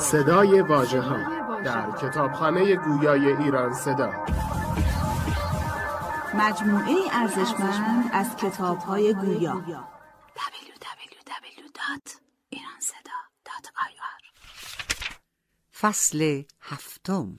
صدای واژه‌ها در کتابخانه گویای ایران صدا، مجموعه ارزشمند از کتاب‌های گویا. www.iranseda.ir. فصل هفتم.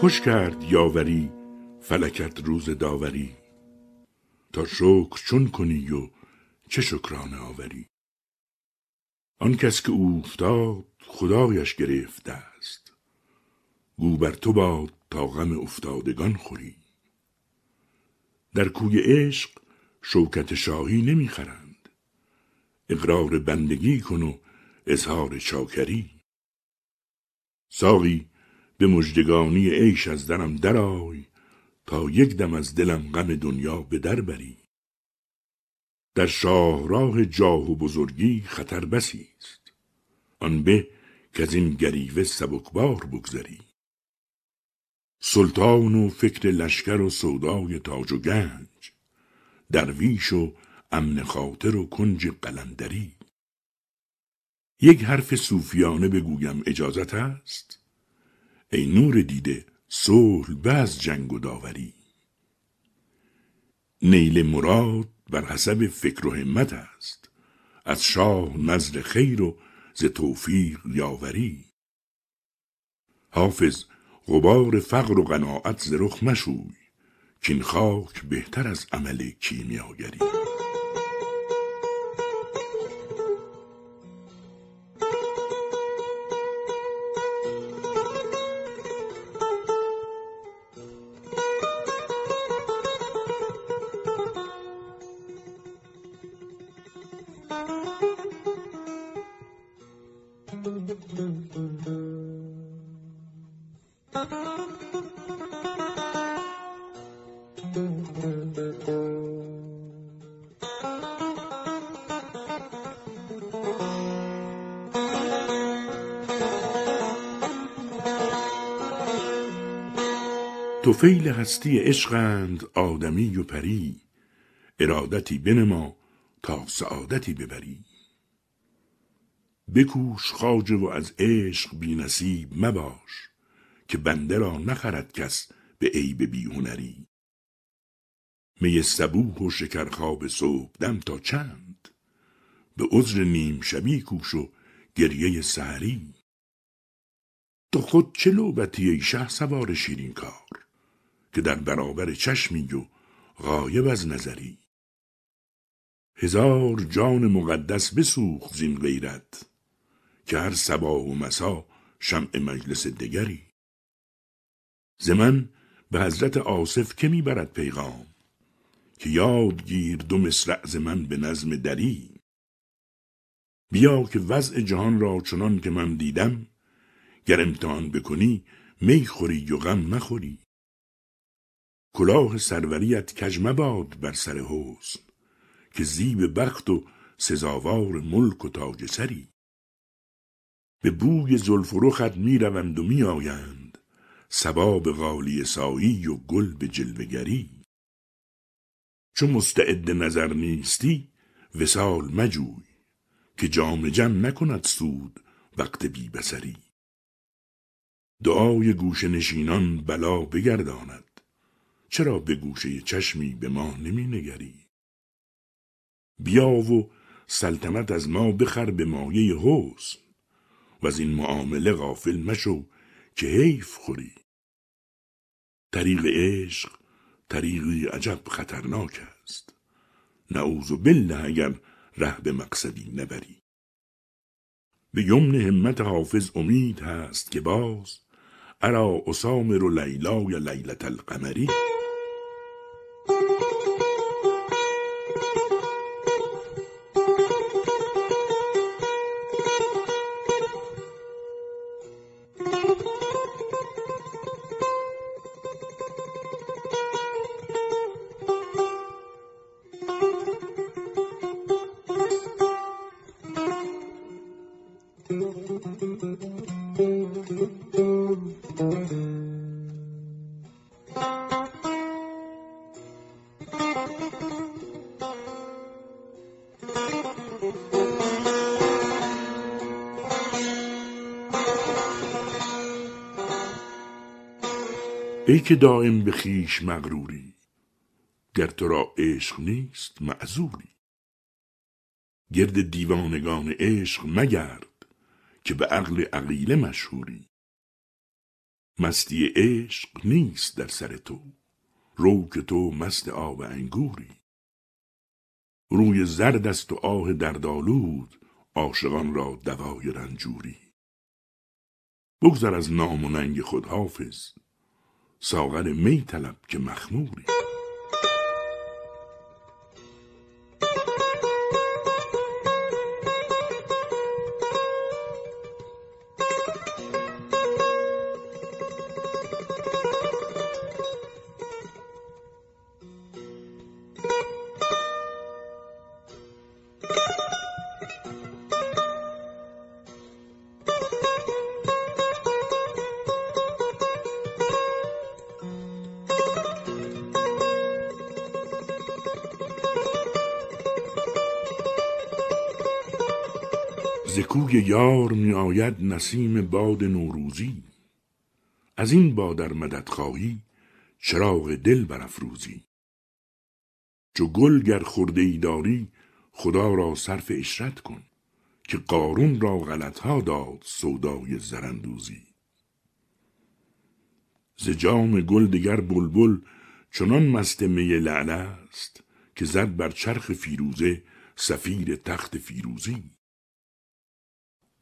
خوش کرد یاوری فلکت روز داوری، تا شکر چون کنی و چه شکرانه آوری. آن کس که افتاد خدایش گرفته است، گو بر تو باد تا غم افتادگان خوری. در کوی عشق شوکت شاهی نمی خرند، اقرار بندگی کن و اظهار چاکری. ساقی به مژدگانی عیش از درم درآی، تا یک دم از دلم غم دنیا به در بری. در شاهراه جاه و بزرگی خطر بسی است، آن به که از این گریوه سبکبار بگذری. سلطان و فکر لشکر و سودای تاج و گنج، درویش و امن خاطر و کنج قلندری. یک حرف صوفیانه بگویم اجازت است، ای نور دیده صلح بس جنگ و داوری. نیل مراد بر حسب فکر و همت است، از شاه نظر خیر و ز توفیق یاوری. حافظ غبار فقر و قناعت ز رخ مشوی، کاین خاک بهتر از عمل کیمیاگری. توفیل هستی عشقند آدمی و پری، ارادتی بنما تا سعادتی ببری. بکوش خواجه و از عشق بی نصیب مباش، که بنده را نخرد کس به عیب بی هنری. می صبوح و شکرخواب صبحدم تا چند، به عذر نیم شبی کوش و گریه سحری. تو خود چه لعبتی ای شهسوار شیرین کار، که در برابر چشمی و غایب از نظری. هزار جان مقدس بسوخت زین غیرت، که هر صباح و مسا شمع مجلس دگری. ز من به حضرت آصف که میبرد پیغام، که یاد گیر دو مصرع ز من به نظم دری. بیا که وضع جهان را چنان که من دیدم، گر امتحان بکنی می خوری و غم نخوری. کلاه سروریت کج مباد بر سر حسن، که زیب بخت و سزاوار ملک و تاج سری. به بوی زلف و رخت می روند و می آیند، صبا به غالیه سایی و گل به جلوه‌گری. چو مستعد نظر نیستی وصال مجوی، که جام جم نکند سود وقت بی بصری. دعای گوشه نشینان بلا بگرداند، چرا به گوشه چشمی به ما نمی نگری؟ بیا و سلطنت از ما بخر به مایه حسن، و از این معامله غافل مشو که حیف خوری. طریق عشق طریقی عجب خطرناک است، نعوذ بالله اگر ره به مقصدی نبری. به یمن همت حافظ امید هست، که باز ارا اسامر و لیلا یا لیلت القمری. ای که دایم به خویش مغروری، گر تو را عشق نیست معذوری. گرد دیوانگان عشق مگرد، که به عقل عقیله مشهوری. مستی عشق نیست در سر تو، رو که تو مست آب انگوری. روی زرد است و آه دردآلود، عاشقان را دوای رنجوری. بگذر از نام و ننگ خود حافظ، ساغر می طلب که مخموری. ز کوی یار می آید نسیم باد نوروزی، از این باد ار مدد خواهی چراغ دل برافروزی. چو گل گر خرده ای داری، خدا را صرف عشرت کن، که قارون را غلطها داد سودای زراندوزی. ز جام گل دگر بلبل چنان مست می لعل است، که زد بر چرخ فیروزه سفیر تخت فیروزی.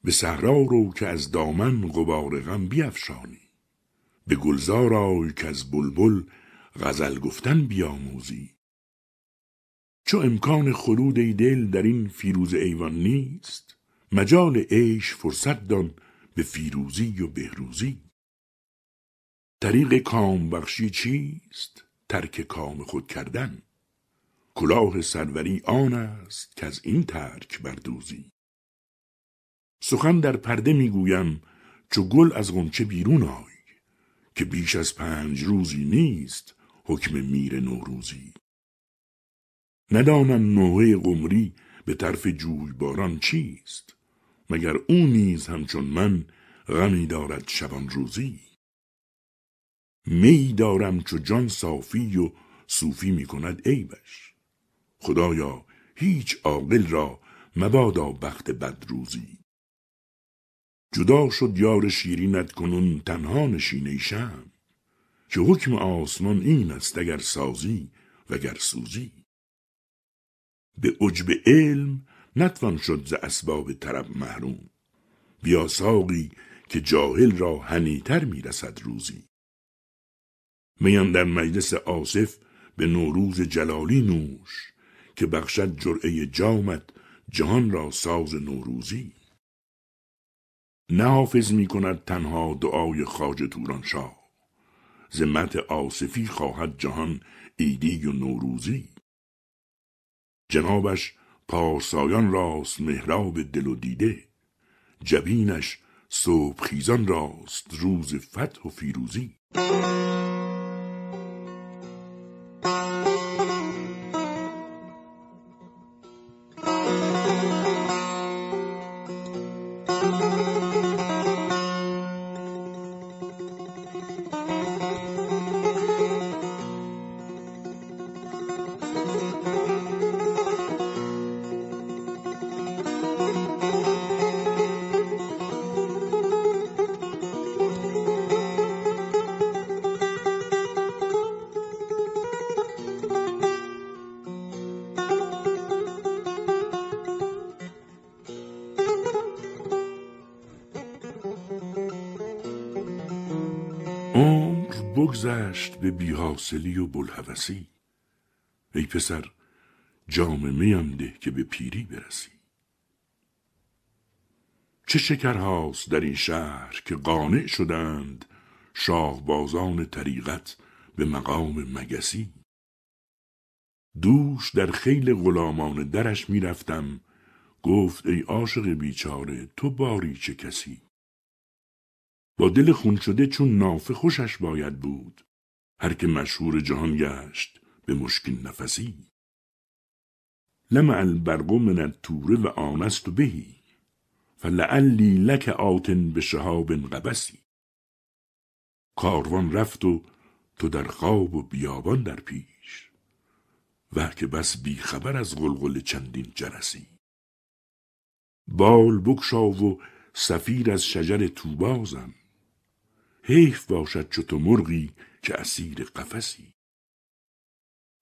به صحرا رو که از دامن غبار غم بیفشانی، به گلزار آی که از بلبل غزل گفتن بیاموزی. چو امکان خلود ای دل در این فیروز ایوان نیست، مجال عیش فرصت دان به فیروزی و بهروزی. طریق کام بخشی چیست؟ ترک کام خود کردن. کلاه سروری آن است که از این ترک بردوزی. سخن در پرده میگویم چو گل از غنچه بیرون آی، که بیش از 5 روزی نیست حکم میر نوروزی. ندانم نوحه قمری به طرف جویباران چیست، مگر او نیز همچون من غمی دارد شبان روزی. می دارم چو جان صافی و صوفی می کند عیبش، خدایا هیچ عاقل را مبادا بخت بد روزی. جدا شد یار شیرینت کنون تنها نشینه شمع، که حکم آسمان این است اگر سازی وگر سوزی. به عجب علم نتوان شد ز اسباب طرب محروم، بیا ساقی که جاهل را هنیتر میرسد روزی. می اندر مجلس آصف به نوروز جلالی نوش، که بخشد جرعه جامت جهان را ساز نوروزی. نه حافظ می کند تنها دعای خواجه تورانشاه، زمت آصفی خواهد جهان عیدی و نوروزی. جنابش پارسایان راست محراب دل و دیده، جبینش صبح خیزان راست روز فتح و فیروزی. عمر بگذشت به بی‌حاصلی و بلهوسی، ای پسر جام می ام ده که به پیری برسی. چه شکرهاست در این شهر که قانع شدند شاهبازان طریقت به مقام مگسی. دوش در خیل غلامان درش می رفتم، گفت ای عاشق بیچاره تو باری چه کسی؟ با دل خون شده چون نافه خوشش باید بود، هر که مشهور جهان گشت به مشکین نفسی. لمع البرق من الطور و آنست بهی، فلعلی لک آتن به شهاب قبسی. کاروان رفت و تو در خواب و بیابان در پیش، وه که بس بیخبر از غلغل چندین جرسی. بال بکشاو و سفیر از شجر توبازم، حیف باشد چو تو مرغی که اسیر قفسی.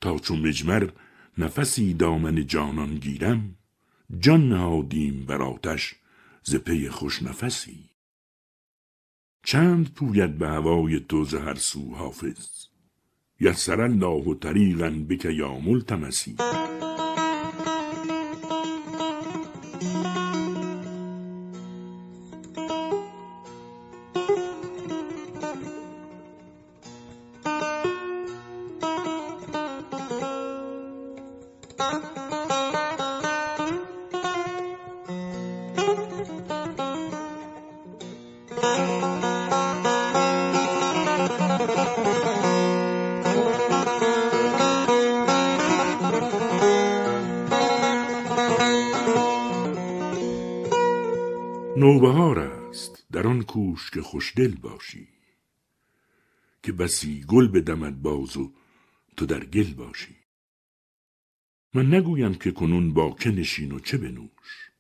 تا چون مجمر نفسی دامن جانان گیرم، جان نهادیم بر آتش ز پی خوش نفسی. چند پوید به هوای تو ز هر سو حافظ، یسر الله طریقا بک یا ملتمسی. نوبهار است در آن کوش که خوشدل باشی، که بسی گل بدمد باز و تو در گل باشی. من نگویم که کنون با که نشین و چه بنوش،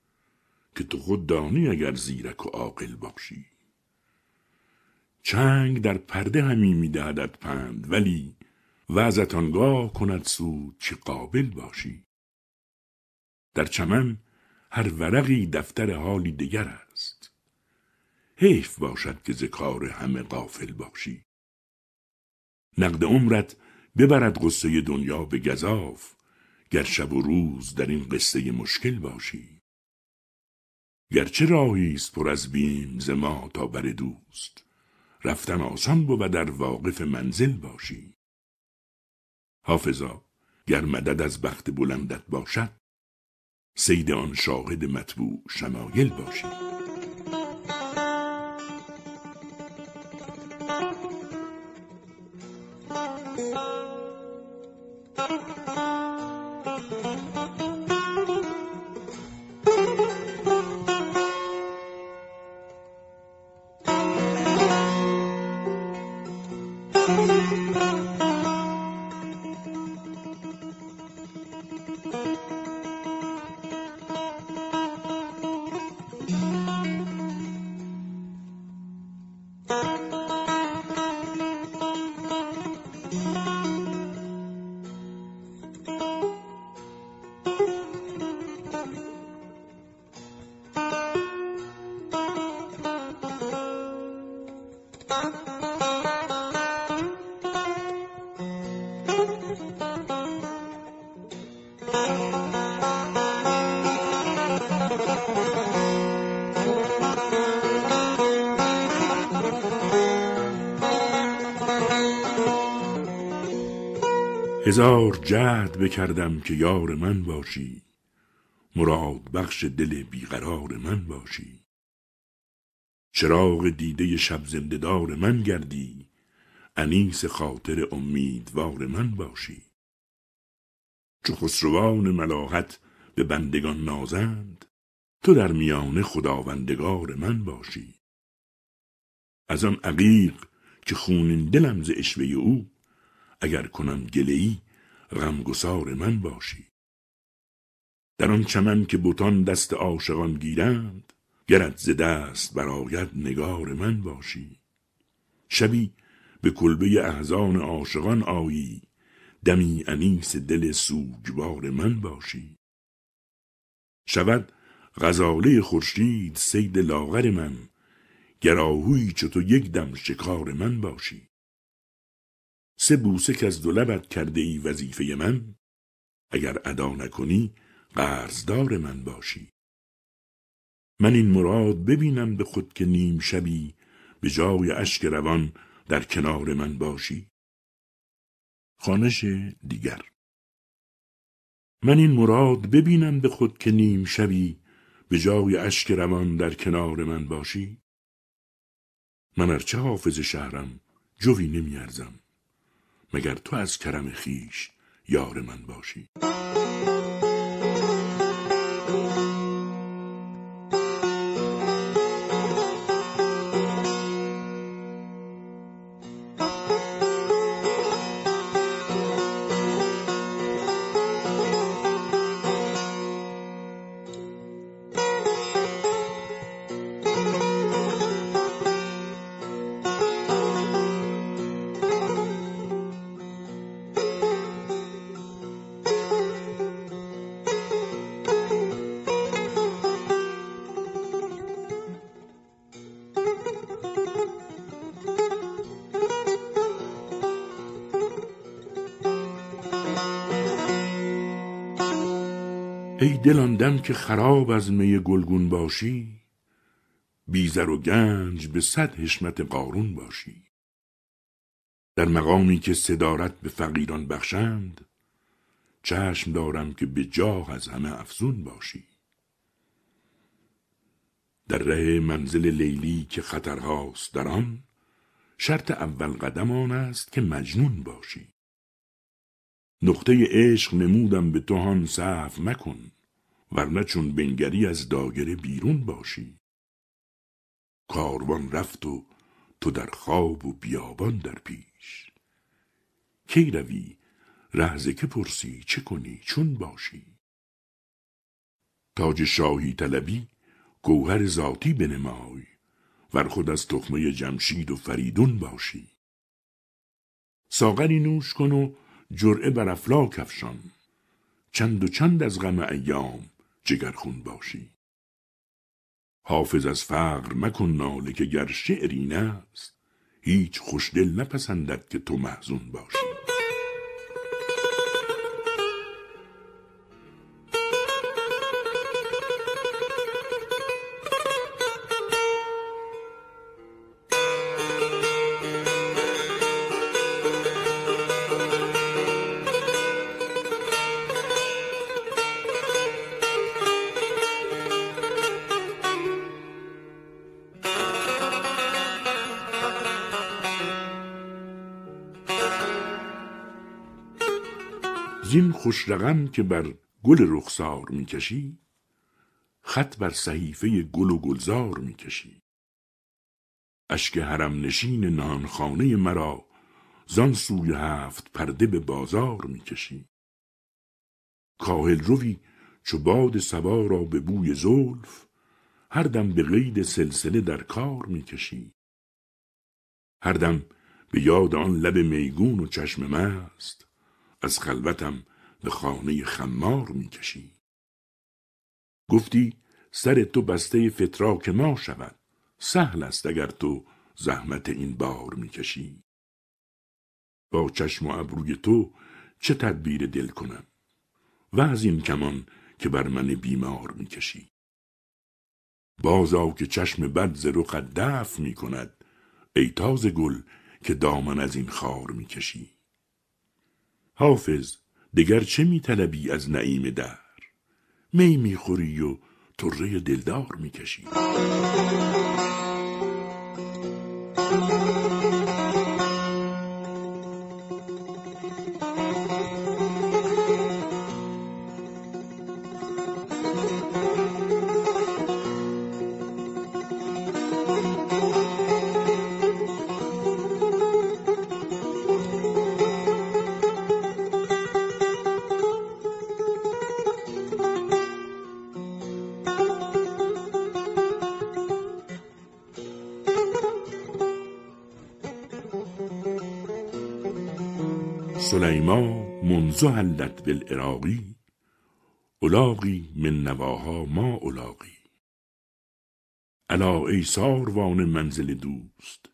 که تو خود دانی اگر زیرک و عاقل باشی. چنگ در پرده همی می‌دهدت پند، ولی وعظت آنگاه کند سود چه قابل باشی. در چمن هر ورقی دفتر حالی دیگر است، حیف باشد که ز کار همه غافل باشی. نقد عمرت ببرد قصه دنیا به گزاف، گر شب و روز در این قصه مشکل باشی. گرچه راهی است پر از بیم ز ما تا بر دوست، رفتن آسان بود در واقف منزل باشی. حافظا گر مدد از بخت بلندت باشد، صید آن شاهد مطبوع شمایل باشی. هزار جهد بکردم که یار من باشی، مراد بخش دل بیقرار من باشی. چراغ دیده شب زنده‌دار من گردی، انیس خاطر امیدوار من باشی. چو خسروان ملاحت به بندگان نازند، تو در میان خداوندگار من باشی. از آن عقیق که خونین دلم ز عشوه او، اگر کنم گله‌ای غمگسار من باشی. در آن چمن که بتان دست عاشقان گیرند، گرت ز دست برآید نگار من باشی. شبی به کلبه احزان عاشقان آیی، دمی انیس دل سوگوار من باشی. شود غزاله خورشید صید لاغر من، گر آهویی چو تو یک دم شکار من باشی. سه بوسه که از دو لبت کرده ای وظیفه من، اگر ادا نکنی قرضدار من باشی. من این مراد ببینم به خود که نیم شبی، به جای اشک روان در کنار من باشی. خوانش دیگر. من این مراد ببینم به خود که نیم شبی، به جای اشک روان در کنار من باشی؟ من ارچه حافظ شهرم جوی نمیارزم، مگر تو از کرم خیش یار من باشی. ای دل آن دم که خراب از می گلگون باشی، بی زر و گنج به صد حشمت قارون باشی. در مقامی که صدارت به فقیران بخشند، چشم دارم که به جاه از همه افزون باشی. در ره منزل لیلی که خطرهاست در آن، شرط اول قدم آن است که مجنون باشی. نقطه عشق نمودم به تو هان صرف مکن، ورنه چون بنگری از دایره بیرون باشی. کاروان رفت و تو در خواب و بیابان در پیش، کی روی رهزه که پرسی چه کنی چون باشی. تاج شاهی طلبی گوهر ذاتی بنمای، ور خود از تخمه جمشید و فریدون باشی. ساغری نوش کن و جرعه بر افلاک افشان، چند و چند از غم ایام جگرخون باشی. حافظ از فقر مکن ناله که گر شعری نست، هیچ خوشدل نپسندد که تو محزون باشی. زین خوش رقم که بر گل رخسار میکشی، خط بر صحیفه گل و گلزار میکشی. اشک حرم نشین نانخانه مرا، زان سوی هفت پرده به بازار میکشی. کاهل روی چو باد صبا را به بوی زلف، هر دم به قید سلسله در کار میکشی. هر دم به یاد آن لب میگون و چشم مست، از خلوتم به خانه خمار میکشی. گفتی سر تو بسته فتراک ما شود، سهل است اگر تو زحمت این بار میکشی. با چشم و ابروی تو چه تدبیر دل کنم، و از این کمان که بر من بیمار میکشی. بازا که چشم بد ز رخت دفع میکند، ای تازه گل که دامن از این خار میکشی. حافظ دگر چه میطلبی از نعیم دهر، می میخوری و طره دلدار میکشی. سلیما منذ حلت بالعراقی، الاقی من نواها ما الاقی. الا ای ساروان منزل دوست،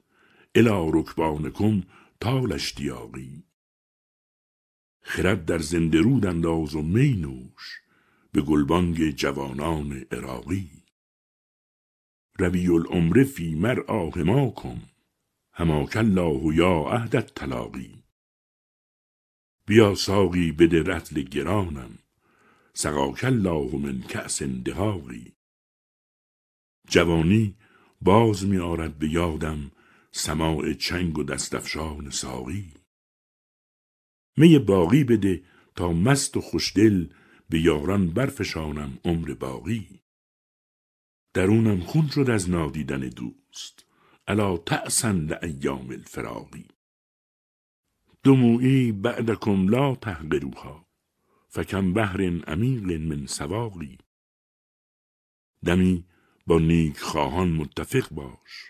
الا رکبانکم طال اشتیاقی. خرد در زنده رود انداز و می نوش، به گلبانگ جوانان عراقی. ربیع العمر فی مرعی هماکم، هماک الله یا عهد التلاقی. بیا ساقی بده رطل گرانم، سقاک الله من کأس دهاقی. جوانی باز می آرد به یادم سماع چنگ و دستفشان ساقی. می باقی بده تا مست و خوشدل به یاران برفشانم عمر باقی. درونم خون شد از نادیدن دوست، الا تأسا لایام الفراقی. دموعی بعدکم لا تحقروها فکم بحر عمیق من سواقی. دمی با نیک خواهان متفق باش،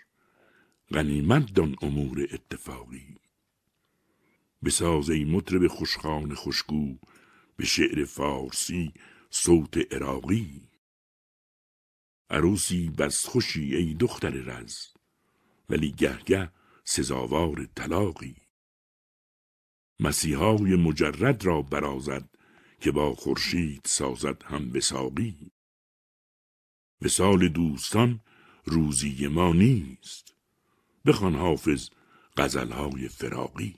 غنیمت دان امور اتفاقی. بساز ای مطرب خوشخوان خوشگو به شعر فارسی صوت عراقی. عروسی بس خوشی ای دختر رز، ولی گهگه سزاوار طلاقی. مسیحای مجرد را برازد که با خورشید سازد هم وثاقی. وصال دوستان روزی ما نیست، بخوان حافظ غزلهای فراقی.